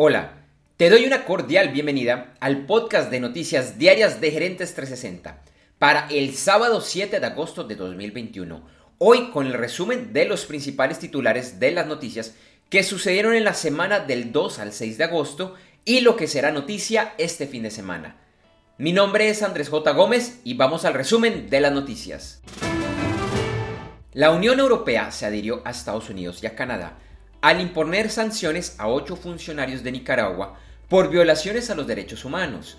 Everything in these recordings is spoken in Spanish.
Hola, te doy una cordial bienvenida al podcast de noticias diarias de Gerentes 360 para el sábado 7 de agosto de 2021. Hoy con el resumen de los principales titulares de las noticias que sucedieron en la semana del 2 al 6 de agosto y lo que será noticia este fin de semana. Mi nombre es Andrés J. Gómez y vamos al resumen de las noticias. La Unión Europea se adhirió a Estados Unidos y a Canadá al imponer sanciones a 8 funcionarios de Nicaragua por violaciones a los derechos humanos.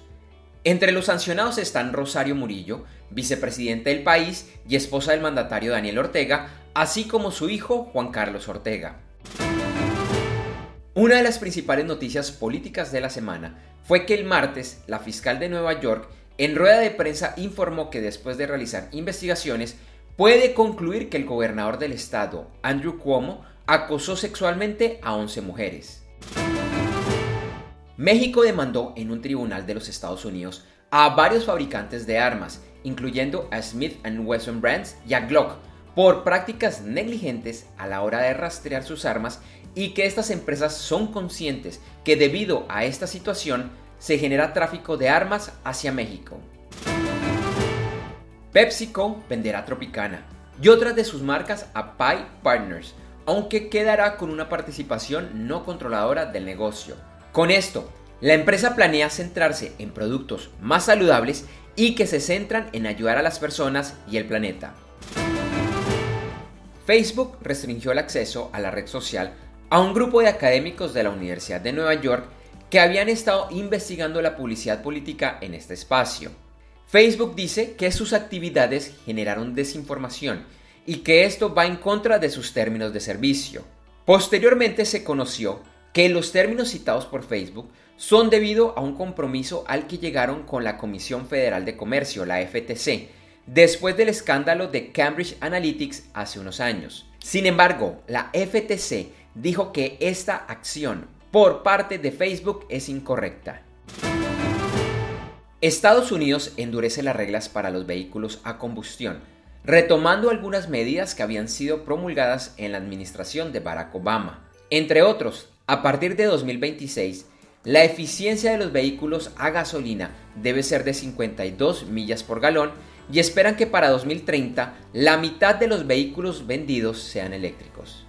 Entre los sancionados están Rosario Murillo, vicepresidente del país y esposa del mandatario Daniel Ortega, así como su hijo Juan Carlos Ortega. Una de las principales noticias políticas de la semana fue que el martes la fiscal de Nueva York en rueda de prensa informó que después de realizar investigaciones puede concluir que el gobernador del estado, Andrew Cuomo, acosó sexualmente a 11 mujeres. México demandó en un tribunal de los Estados Unidos a varios fabricantes de armas, incluyendo a Smith & Wesson Brands y a Glock, por prácticas negligentes a la hora de rastrear sus armas y que estas empresas son conscientes que debido a esta situación se genera tráfico de armas hacia México. PepsiCo venderá Tropicana y otras de sus marcas a Pie Partners, aunque quedará con una participación no controladora del negocio. Con esto, la empresa planea centrarse en productos más saludables y que se centran en ayudar a las personas y el planeta. Facebook restringió el acceso a la red social a un grupo de académicos de la Universidad de Nueva York que habían estado investigando la publicidad política en este espacio. Facebook dice que sus actividades generaron desinformación y que esto va en contra de sus términos de servicio. Posteriormente se conoció que los términos citados por Facebook son debido a un compromiso al que llegaron con la Comisión Federal de Comercio, la FTC, después del escándalo de Cambridge Analytics hace unos años. Sin embargo, la FTC dijo que esta acción por parte de Facebook es incorrecta. Estados Unidos endurece las reglas para los vehículos a combustión, retomando algunas medidas que habían sido promulgadas en la administración de Barack Obama. Entre otros, a partir de 2026, la eficiencia de los vehículos a gasolina debe ser de 52 millas por galón y esperan que para 2030 la mitad de los vehículos vendidos sean eléctricos.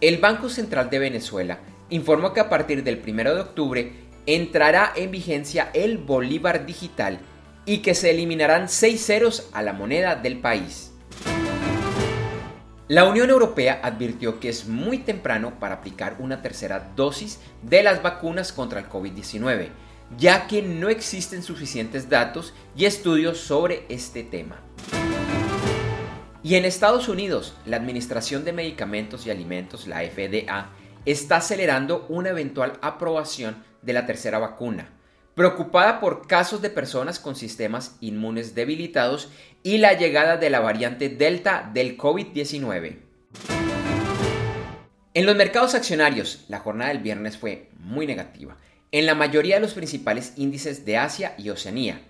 El Banco Central de Venezuela informó que a partir del 1 de octubre entrará en vigencia el Bolívar Digital y que se eliminarán 6 ceros a la moneda del país. La Unión Europea advirtió que es muy temprano para aplicar una tercera dosis de las vacunas contra el COVID-19, ya que no existen suficientes datos y estudios sobre este tema. Y en Estados Unidos, la Administración de Medicamentos y Alimentos, la FDA, está acelerando una eventual aprobación de la tercera vacuna, preocupada por casos de personas con sistemas inmunes debilitados y la llegada de la variante Delta del COVID-19. En los mercados accionarios, la jornada del viernes fue muy negativa en la mayoría de los principales índices de Asia y Oceanía,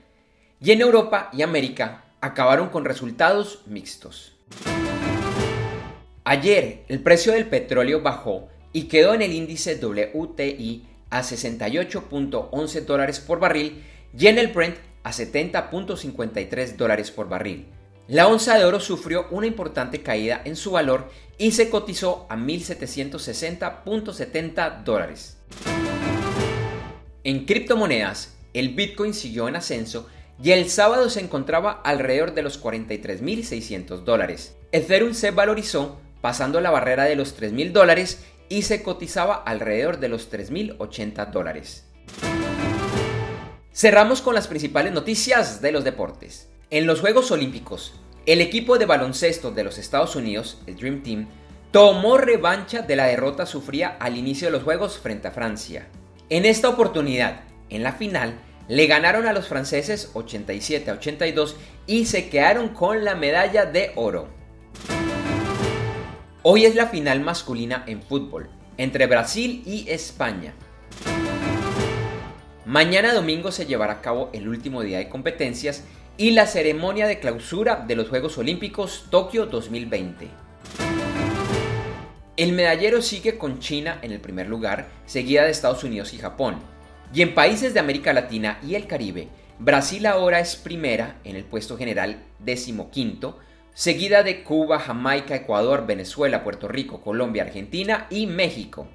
y en Europa y América acabaron con resultados mixtos. Ayer, el precio del petróleo bajó y quedó en el índice WTI a $68.11 por barril y en el Brent a $70.53 por barril. La onza de oro sufrió una importante caída en su valor y se cotizó a $1,760.70. En criptomonedas, el Bitcoin siguió en ascenso y el sábado se encontraba alrededor de los $43,600. Ethereum se valorizó pasando la barrera de los $3,000 y se cotizaba alrededor de los $3,080. Cerramos con las principales noticias de los deportes. En los Juegos Olímpicos, el equipo de baloncesto de los Estados Unidos, el Dream Team, tomó revancha de la derrota sufrida al inicio de los Juegos frente a Francia. En esta oportunidad, en la final, le ganaron a los franceses 87-82 y se quedaron con la medalla de oro. Hoy es la final masculina en fútbol, entre Brasil y España. Mañana domingo se llevará a cabo el último día de competencias y la ceremonia de clausura de los Juegos Olímpicos Tokio 2020. El medallero sigue con China en el primer lugar, seguida de Estados Unidos y Japón. Y en países de América Latina y el Caribe, Brasil ahora es primera en el puesto general 15º, seguida de Cuba, Jamaica, Ecuador, Venezuela, Puerto Rico, Colombia, Argentina y México.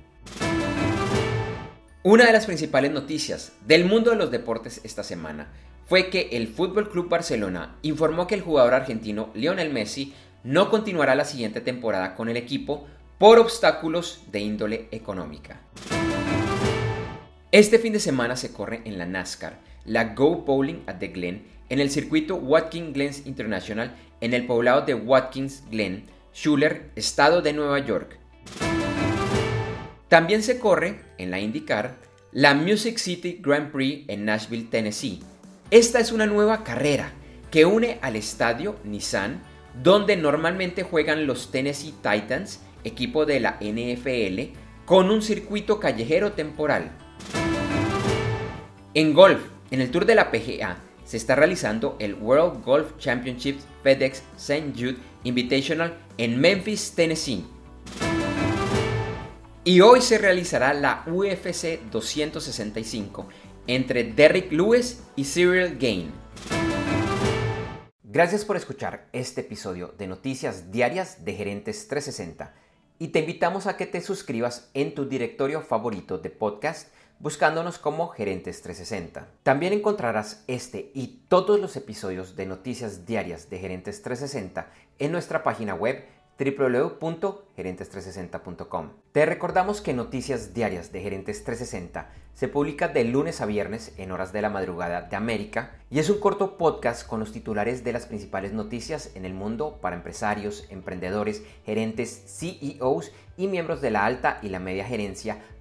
Una de las principales noticias del mundo de los deportes esta semana fue que el Fútbol Club Barcelona informó que el jugador argentino Lionel Messi no continuará la siguiente temporada con el equipo por obstáculos de índole económica. Este fin de semana se corre en la NASCAR, la Go Bowling at the Glen, en el circuito Watkins Glen International, en el poblado de Watkins Glen, Schuyler, estado de Nueva York. También se corre, en la IndyCar, la Music City Grand Prix en Nashville, Tennessee. Esta es una nueva carrera que une al estadio Nissan, donde normalmente juegan los Tennessee Titans, equipo de la NFL, con un circuito callejero temporal. En golf, en el Tour de la PGA, se está realizando el World Golf Championships FedEx St. Jude Invitational en Memphis, Tennessee. Y hoy se realizará la UFC 265 entre Derrick Lewis y Cyril Gain. Gracias por escuchar este episodio de Noticias Diarias de Gerentes 360 y te invitamos a que te suscribas en tu directorio favorito de podcast buscándonos como Gerentes 360. También encontrarás este y todos los episodios de Noticias Diarias de Gerentes 360 en nuestra página web www.gerentes360.com. Te recordamos que Noticias Diarias de Gerentes 360 se publica de lunes a viernes en horas de la madrugada de América y es un corto podcast con los titulares de las principales noticias en el mundo para empresarios, emprendedores, gerentes, CEOs y miembros de la alta y la media gerencia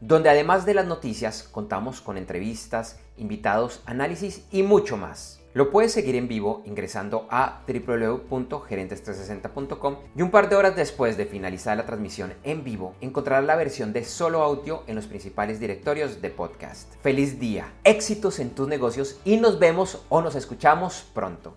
donde además de las noticias contamos con entrevistas, invitados, análisis y mucho más. Lo puedes seguir en vivo ingresando a www.gerentes360.com y un par de horas después de finalizar la transmisión en vivo encontrarás la versión de solo audio en los principales directorios de podcast. ¡Feliz día! Éxitos en tus negocios y nos vemos o nos escuchamos pronto.